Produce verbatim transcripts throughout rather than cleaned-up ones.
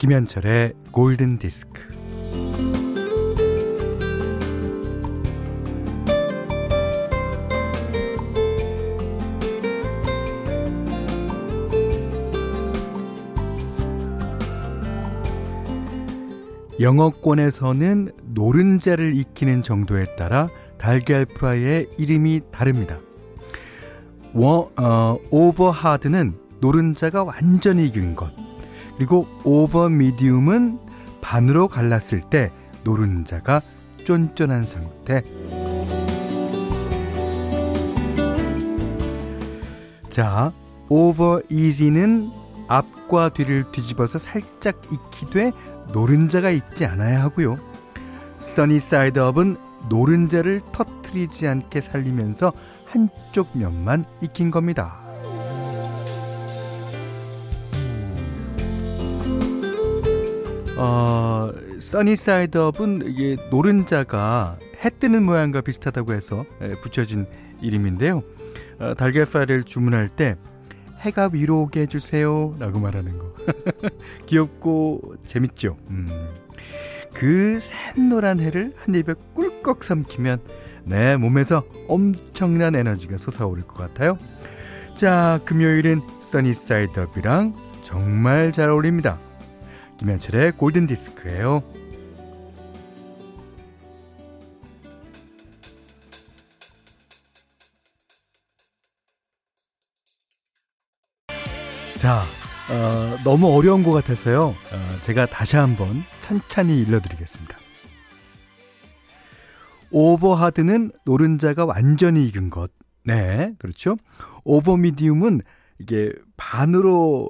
김현철의 골든디스크. 영어권에서는 노른자를 익히는 정도에 따라 달걀 프라이의 이름이 다릅니다. 워, 어, 오버 하드는 노른자가 완전히 익은 것, 그리고 오버 미디움은 반으로 갈랐을 때 노른자가 쫀쫀한 상태. 자, 오버 이지는 앞과 뒤를 뒤집어서 살짝 익히되 노른자가 익지 않아야 하고요. 써니사이드 업은 노른자를 터뜨리지 않게 살리면서 한쪽 면만 익힌 겁니다. 어, 써니사이드업은 이게 노른자가 해 뜨는 모양과 비슷하다고 해서 붙여진 이름인데요. 어, 달걀 프라이를 주문할 때 해가 위로 오게 해주세요 라고 말하는 거. 귀엽고 재밌죠. 음. 그 샛노란 해를 한 입에 꿀꺽 삼키면 내 몸에서 엄청난 에너지가 솟아오를 것 같아요. 자, 금요일은 써니사이드업이랑 정말 잘 어울립니다. 김현철의 골든디스크예요. 자, 어, 너무 어려운 것 같아서요. 어, 제가 다시 한번 찬찬히 일러드리겠습니다. 오버하드는 노른자가 완전히 익은 것. 네, 그렇죠. 오버미디움은 이게 반으로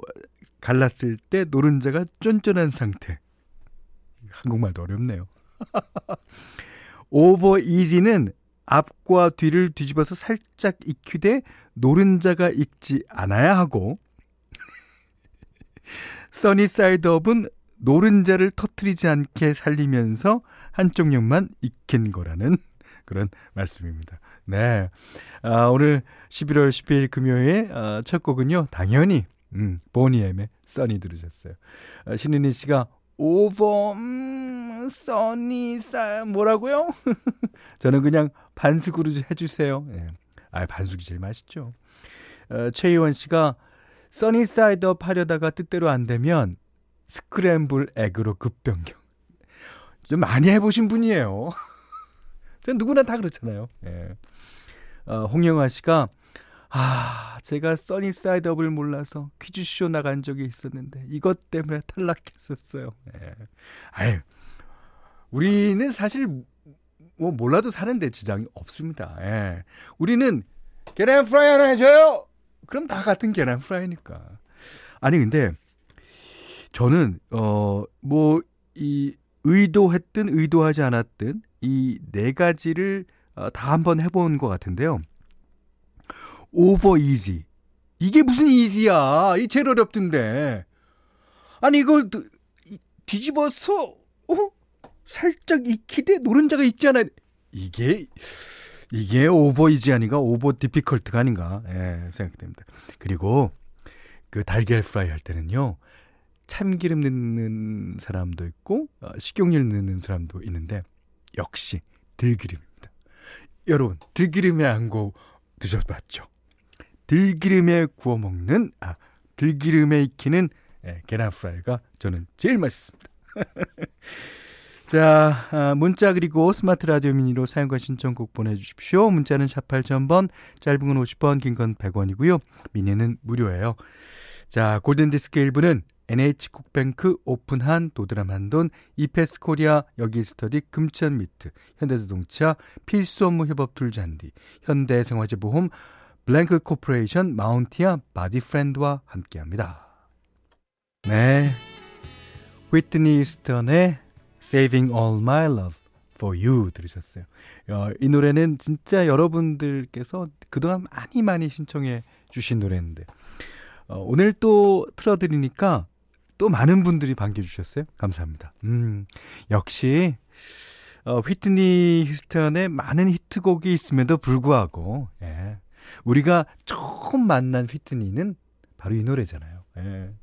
갈랐을 때 노른자가 쫀쫀한 상태. 한국말도 어렵네요. 오버 이지는 앞과 뒤를 뒤집어서 살짝 익히되 노른자가 익지 않아야 하고, 써니사이드업은 노른자를 터뜨리지 않게 살리면서 한쪽 면만 익힌 거라는 그런 말씀입니다. 네, 아, 오늘 십일월 십이일 금요일 아, 첫 곡은요, 당연히 음, 보니엠의 써니 들으셨어요. 아, 신은희 씨가 오버 음, 써니 쌀 뭐라고요? 저는 그냥 반숙으로 해주세요. 예. 아, 반숙이 제일 맛있죠. 아, 최희원 씨가 써니 사이드업 하려다가 뜻대로 안 되면 스크램블 에그로 급변경. 좀 많이 해보신 분이에요. 전 누구나 다 그렇잖아요. 예. 아, 홍영아 씨가 아, 제가 써니사이드업을 몰라서 퀴즈쇼 나간 적이 있었는데 이것 때문에 탈락했었어요. 네. 아유, 우리는 사실 뭐 몰라도 사는데 지장이 없습니다. 네. 우리는 계란 프라이 하나 해줘요. 그럼 다 같은 계란 프라이니까. 아니 근데 저는 어, 뭐 이 의도했든 의도하지 않았든 이 네 가지를 다 한번 해본 것 같은데요. 오버 이지. 이게 무슨 이지야? 이 제일 어렵던데. 아니 이걸 뒤집어서 어? 살짝 익히되 노른자가 익잖아. 이게 이게 오버 이지 아닌가? 오버 디피컬트가 아닌가? 예, 생각됩니다. 그리고 그 달걀 프라이 할 때는요, 참기름 넣는 사람도 있고 식용유를 넣는 사람도 있는데 역시 들기름입니다. 여러분, 들기름에 안 구워 드셔봤죠? 들기름에 구워 먹는, 아, 들기름에 익히는 예, 계란 프라이가 저는 제일 맛있습니다. 자, 아, 문자 그리고 스마트 라디오 미니로 사용과 신청곡 보내주십시오. 문자는 샷 팔천 번, 짧은 건 오십 원, 긴 건 백 원이고요. 미니는 무료예요. 자, 골든디스크 일부는 엔에이치콕뱅크, 오픈한, 도드람 한돈, 이페스코리아, 여기스터디, 금천미트, 현대자동차, 필수업무협업 둘잔디, 현대생활재보험, 블랭크 코퍼레이션, 마운티아, 바디프렌드와 함께합니다. 네, 휘트니 스턴의 Saving All My Love For You 들으셨어요. 이 노래는 진짜 여러분들께서 그동안 많이 많이 신청해 주신 노래인데 오늘 또 틀어드리니까 또 많은 분들이 반겨주셨어요. 감사합니다. 음, 역시 어, 휘트니 휴스턴의 많은 히트곡이 있음에도 불구하고 예, 우리가 처음 만난 휘트니는 바로 이 노래잖아요. 예.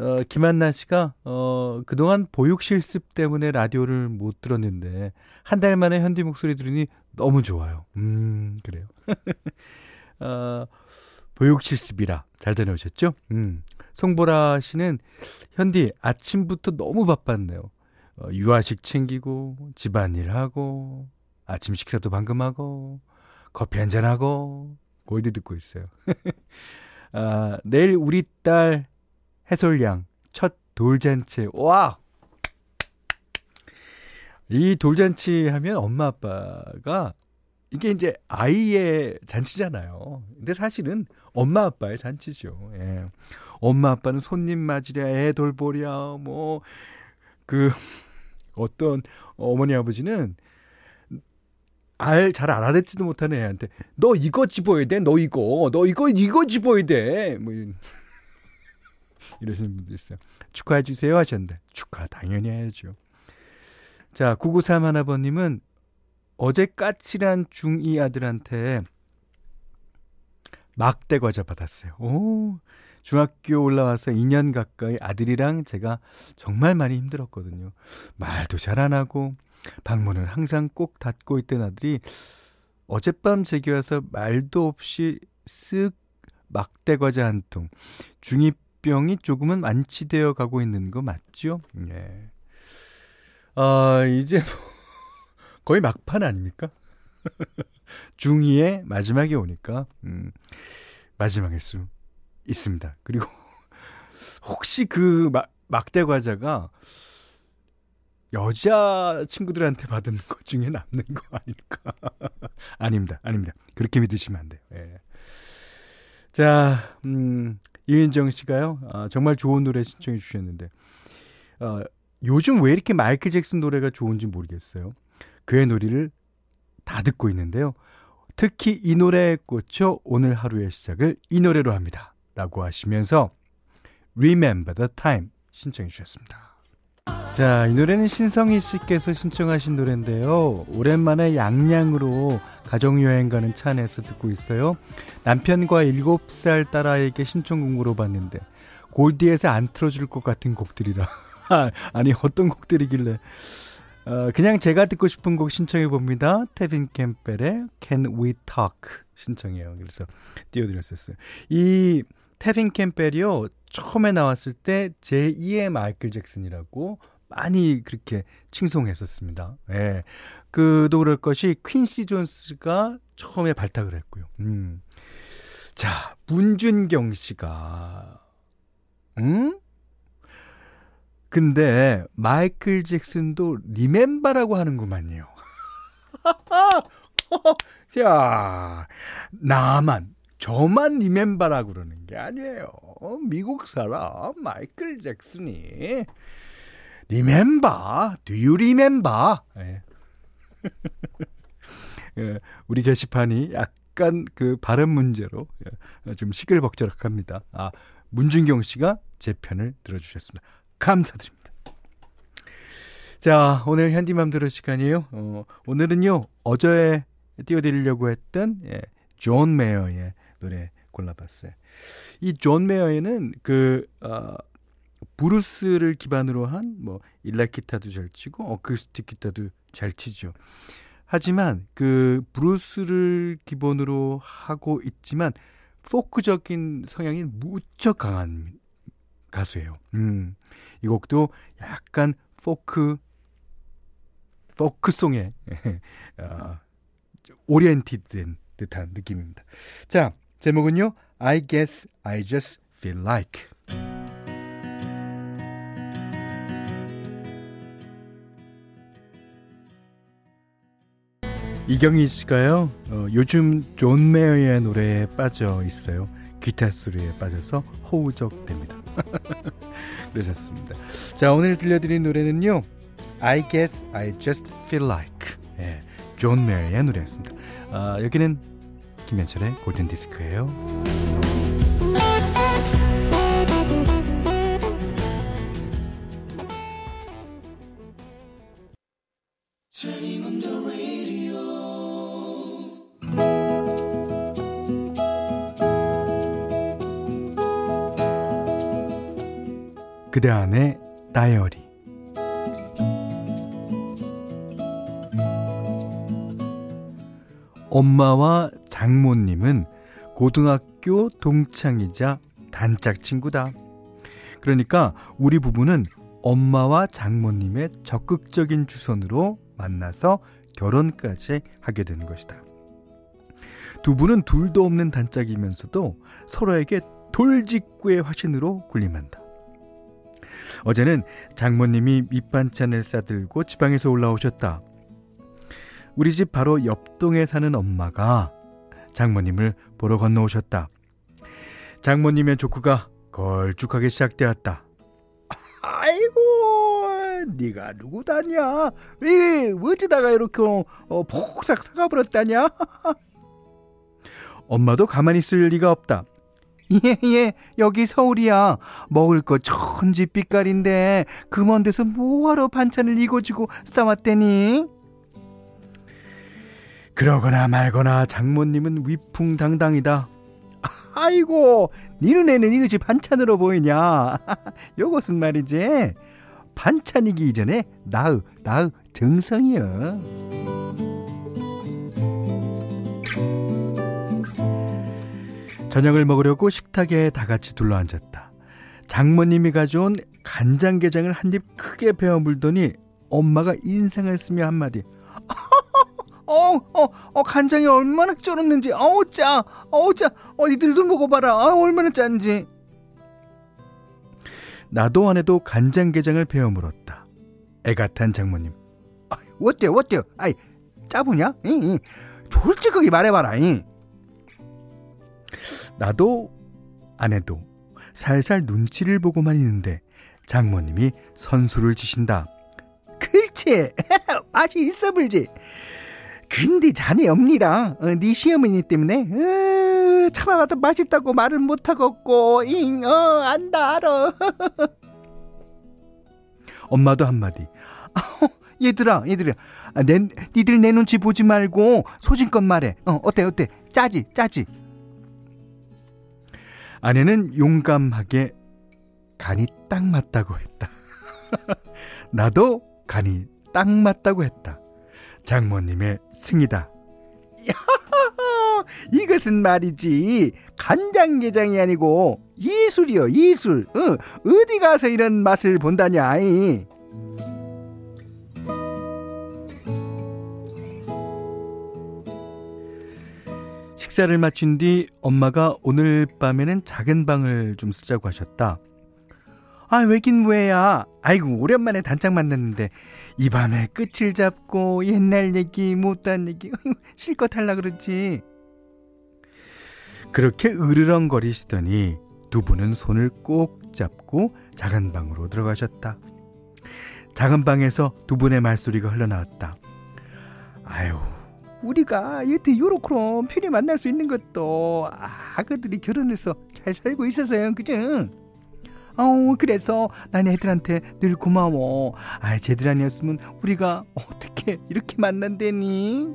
어, 김한나 씨가 어, 그동안 보육 실습 때문에 라디오를 못 들었는데 한 달 만에 현디 목소리 들으니 너무 좋아요. 음, 그래요. 어, 보육 실습이라 잘 다녀오셨죠? 음. 송보라 씨는 현디 아침부터 너무 바빴네요. 어, 유아식 챙기고 집안일하고 아침 식사도 방금 하고 커피 한잔하고 골드 듣고 있어요. 아, 내일 우리 딸 해솔양 첫 돌잔치. 와! 이 돌잔치 하면 엄마 아빠가 이게 이제 아이의 잔치잖아요. 근데 사실은 엄마 아빠의 잔치죠. 예. 엄마 아빠는 손님 맞으랴, 애 돌보랴, 뭐 그 어떤 어머니 아버지는 알, 잘 알아듣지도 못하는 애한테 너 이거 집어야 돼, 너 이거, 너 이거 이거 집어야 돼, 뭐 이런. 이러시는 분도 있어요. 축하해 주세요 하셨는데 축하 당연히 해야죠. 자, 구구삼 하나번님은 어제 까칠한 중이 아들한테 막대 과자 받았어요. 오, 중학교 올라와서 이 년 가까이 아들이랑 제가 정말 많이 힘들었거든요. 말도 잘 안 하고 방문을 항상 꼭 닫고 있던 아들이 어젯밤 제게 와서 말도 없이 쓱 막대 과자 한 통. 중이병이 조금은 완치되어 가고 있는 거 맞죠? 예. 아, 이제 뭐 거의 막판 아닙니까? 중이의 마지막에 오니까 음, 마지막일 수 있습니다. 그리고 혹시 그 막, 막대 과자가 여자 친구들한테 받은 것 중에 남는 거 아닐까? 아닙니다, 아닙니다. 그렇게 믿으시면 안 돼요. 예. 자, 음, 이은정 씨가요, 아, 정말 좋은 노래 신청해 주셨는데, 어, 요즘 왜 이렇게 마이클 잭슨 노래가 좋은지 모르겠어요. 그의 노래를 다 듣고 있는데요. 특히 이 노래에 꽂혀 오늘 하루의 시작을 이 노래로 합니다. 라고 하시면서 Remember the Time 신청해 주셨습니다. 자, 이 노래는 신성희 씨께서 신청하신 노래인데요. 오랜만에 양양으로 가정여행 가는 차 안에서 듣고 있어요. 남편과 일곱 살 딸아이에게 신청곡으로 봤는데 골디에서 안 틀어줄 것 같은 곡들이라 아니 어떤 곡들이길래 어, 그냥 제가 듣고 싶은 곡 신청해봅니다. 태빈 캠벨의 Can We Talk 신청해요. 그래서 띄워드렸었어요. 이 태빈 캠벨이요, 처음에 나왔을 때 제이의 마이클 잭슨이라고 많이 그렇게 칭송했었습니다. 예. 그도 그럴 것이 퀸시 존스가 처음에 발탁을 했고요. 음. 자, 문준경 씨가 응? 근데 마이클 잭슨도 리멤버라고 하는구만요. 자, 나만 저만 리멤버라고 그러는 게 아니에요. 미국 사람 마이클 잭슨이 리멤버, do you remember? 네. 우리 게시판이 약간 그 발음 문제로 좀 시끌벅적합니다. 아, 문준경 씨가 제 편을 들어주셨습니다. 감사드립니다. 자, 오늘 현디맘대로 시간이에요. 어, 오늘은요, 어제 띄워드리려고 했던 예, 존 메어의 노래 골라봤어요. 이 존 메어에는 그 어, 브루스를 기반으로 한 뭐 일렉 기타도 잘 치고 어쿠스틱 기타도 잘 치죠. 하지만 그 브루스를 기본으로 하고 있지만 포크적인 성향이 무척 강한 가수예요. 음, 이 곡도 약간 포크 포크송에 어, 오리엔티드된 듯한 느낌입니다. 자, 제목은요, I Guess I Just Feel Like. 이경희 씨가요, 어, 요즘 존 메어의 노래에 빠져 있어요. 기타 소리에 빠져서 호우적됩니다. 그러셨습니다. 자, 오늘 들려드린 노래는요, I Guess I Just Feel Like. 예, 존 메어의 노래였습니다. 아, 여기는 김현철의 골든디스크예요. 그대 안의 다이어리. 엄마와 장모님은 고등학교 동창이자 단짝 친구다. 그러니까 우리 부부는 엄마와 장모님의 적극적인 주선으로 만나서 결혼까지 하게 되는 것이다. 두 분은 둘도 없는 단짝이면서도 서로에게 돌직구의 화신으로 군림한다. 어제는 장모님이 밑반찬을 싸들고 지방에서 올라오셨다. 우리 집 바로 옆동에 사는 엄마가 장모님을 보러 건너오셨다. 장모님의 조크가 걸쭉하게 시작되었다. 아이고, 네가 누구다냐? 왜 어쩌다가 이렇게 어, 폭삭 사가버렸다냐? 엄마도 가만히 있을 리가 없다. 예예, 예, 여기 서울이야. 먹을 거 천지 빛깔인데 그먼 데서 뭐하러 반찬을 이고지고 싸왔대니? 그러거나 말거나 장모님은 위풍당당이다. 아이고, 네 눈에는 이것이 반찬으로 보이냐? 요것은 말이지 반찬이기 이전에 나의 나의 정성이여. 저녁을 먹으려고 식탁에 다 같이 둘러앉았다. 장모님이 가져온 간장게장을 한 입 크게 베어 물더니 엄마가 인상을 쓰며 한마디. 어, 어, 어, 간장이 얼마나 쫄았는지. 어우, 짜. 어우, 짜. 어, 니들 좀 먹어봐라. 아, 얼마나 짠지. 나도 안 해도 간장게장을 베어 물었다. 애가 탄 장모님. 아, 어때요, 어때요? 아이, 짜보냐? 응, 응. 솔직하게 말해봐라. 응. 나도 안 해도 살살 눈치를 보고만 있는데 장모님이 선수를 지신다. 그렇지. 맛이 있어 불지. 근데 자네 엄니라 어, 네 시어머니 때문에 어, 참아봐도 맛있다고 말을 못하겠고 잉, 어, 안다 알아. 엄마도 한마디. 아, 얘들아 얘들아 아, 내, 니들 내 눈치 보지 말고 소신껏 말해. 어, 어때 어때 짜지 짜지. 아내는 용감하게 간이 딱 맞다고 했다. 나도 간이 딱 맞다고 했다. 장모님의 승이다. 이것은 말이지 간장게장이 아니고 예술이여 예술. 어, 어디 가서 이런 맛을 본다냐. 식사를 마친 뒤 엄마가 오늘 밤에는 작은 방을 좀 쓰자고 하셨다. 아, 왜긴 왜야. 아이고, 오랜만에 단짝 만났는데 이 밤에 끝을 잡고 옛날 얘기 못한 얘기 실컷 하려 그러지. 그렇게 으르렁거리시더니 두 분은 손을 꼭 잡고 작은 방으로 들어가셨다. 작은 방에서 두 분의 말소리가 흘러나왔다. 아유, 우리가 여태 요렇게럼 편히 만날 수 있는 것도 아가들이 결혼해서 잘 살고 있어서요. 그죠? 어, 그래서 난 애들한테 늘 고마워. 아, 쟤들 아니었으면 우리가 어떻게 이렇게 만난대니.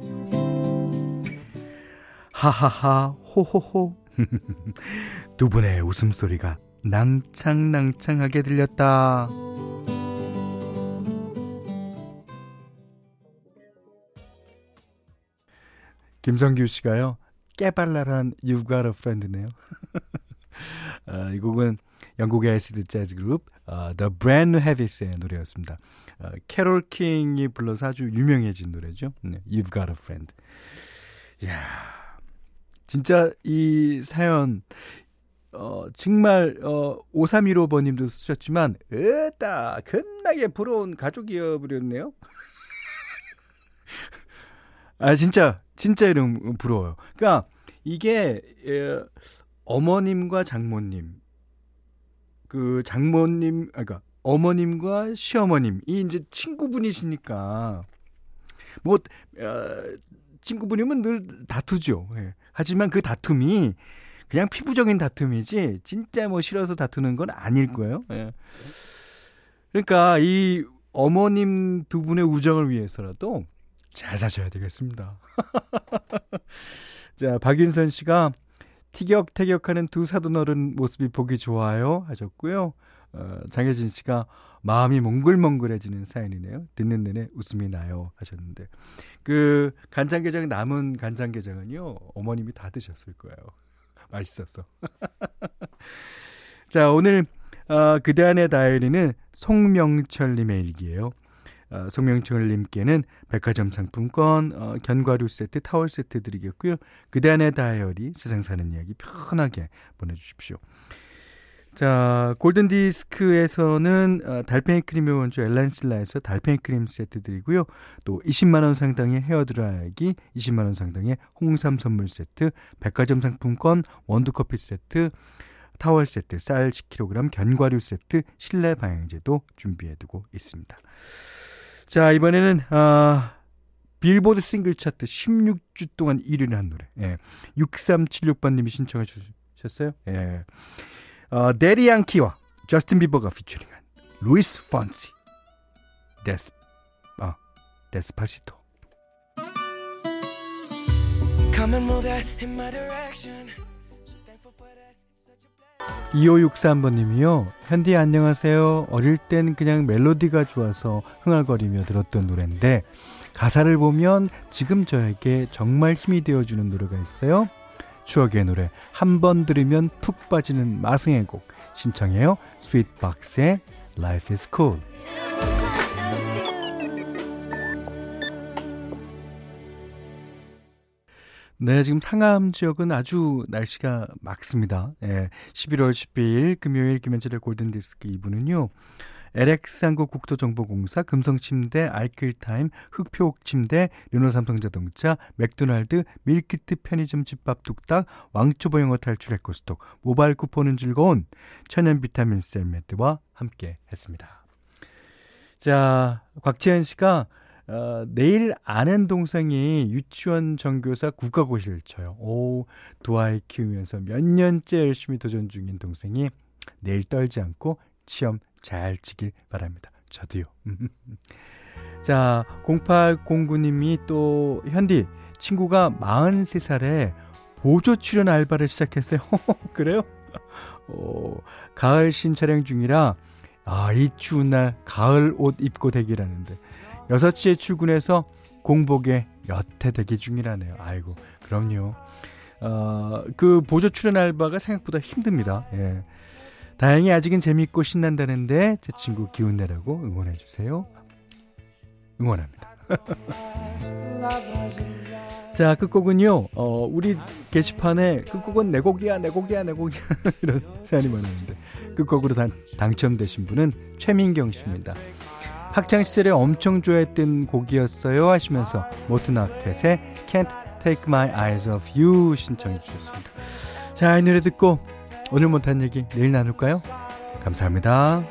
하하하 호호호. 두 분의 웃음소리가 낭창낭창하게 들렸다. 김성규 씨가요, 깨발랄한 You've Got a Friend네요. 어, 이 곡은 영국의 에시드 재즈 그룹 어, The Brand Heavies의 노래였습니다. 어, 캐롤 킹이 불러서 아주 유명해진 노래죠. 네, You've Got a Friend. 이야, 진짜 이 사연 어, 정말 어, 오삼일오 번님도 쓰셨지만 으따 겁나게 부러운 가족이어버렸네요. 아, 진짜 진짜 이런 부러워요. 그러니까 이게 예, 어머님과 장모님, 그 장모님, 그러니까 어머님과 시어머님 이 이제 친구분이시니까 뭐 어, 친구분이면 늘 다투죠. 예. 하지만 그 다툼이 그냥 피부적인 다툼이지 진짜 뭐 싫어서 다투는 건 아닐 거예요. 예. 그러니까 이 어머님 두 분의 우정을 위해서라도 잘 사셔야 되겠습니다. 자, 박윤선 씨가 티격태격하는 두 사돈어른 모습이 보기 좋아요 하셨고요. 어, 장혜진 씨가 마음이 몽글몽글해지는 사연이네요. 듣는 내내 웃음이 나요 하셨는데, 그 간장게장, 남은 간장게장은요 어머님이 다 드셨을 거예요. 맛있었어. 자, 오늘 어, 그대 안의 다이어리는 송명철님의 일기예요. 어, 송명철님께는 백화점 상품권, 어, 견과류 세트, 타월 세트 드리겠고요. 그대 안의 다이어리, 세상 사는 이야기 편하게 보내주십시오. 자, 골든디스크에서는 어, 달팽이 크림의 원조 엘란실라에서 달팽이 크림 세트 드리고요. 또 이십만 원 상당의 헤어드라이기, 이십만 원 상당의 홍삼 선물 세트, 백화점 상품권, 원두커피 세트, 타월 세트, 쌀 십 킬로그램, 견과류 세트, 실내 방향제도 준비해두고 있습니다. 자, 이번에는 어, 빌보드 싱글 차트 십육 주 동안 일 위를 한 노래, 예. 육삼칠육 번님이 신청해 주셨어요. 예. 어, 데리 양키와 저스틴 비버가 피처링한 루이스 폰시 데스, 아, 데스파시토. 이오육삼 번님이요 현디 안녕하세요. 어릴 땐 그냥 멜로디가 좋아서 흥얼거리며 들었던 노래인데 가사를 보면 지금 저에게 정말 힘이 되어주는 노래가 있어요. 추억의 노래, 한 번 들으면 푹 빠지는 마성의 곡 신청해요. 스윗박스의 Life is Cool. 네, 지금 상암 지역은 아주 날씨가 맑습니다. 예, 십일월 십이일 금요일 김현철의 골든디스크 이 부는요 엘엑스 한국국토정보공사, 금성침대, 아이클타임, 흑표옥침대, 류노삼성자동차, 맥도날드, 밀키트 편의점 집밥 뚝딱, 왕초보 영어 탈출의 코스톡, 모바일 쿠폰은 즐거운 천연비타민 셀메드와 함께 했습니다. 자, 곽지현 씨가 어, 내일 아는 동생이 유치원 전교사 국가고시를 쳐요. 오, 두 아이 키우면서 몇 년째 열심히 도전 중인 동생이 내일 떨지 않고 시험 잘 치길 바랍니다. 저도요. 자, 공팔공구 님이 또 현디 친구가 마흔세 살에 보조 출연 알바를 시작했어요. 그래요? 어, 가을 신촬영 중이라 아, 이 추운 날 가을 옷 입고 대기라는데 여섯 시에 출근해서 공복에 여태 대기 중이라네요. 아이고, 그럼요. 어, 그 보조 출연 알바가 생각보다 힘듭니다. 예. 다행히 아직은 재밌고 신난다는데 제 친구 기운 내라고 응원해주세요. 응원합니다. 자, 끝곡은요 어, 우리 게시판에 끝곡은 내 곡이야 내 곡이야 내 곡이야 이런 사연이 많았는데 끝곡으로 단, 당첨되신 분은 최민경 씨입니다. 학창시절에 엄청 좋아했던 곡이었어요 하시면서 모트나켓의 Can't Take My Eyes Off You 신청해 주셨습니다. 자, 이 노래 듣고 오늘 못한 얘기 내일 나눌까요? 감사합니다.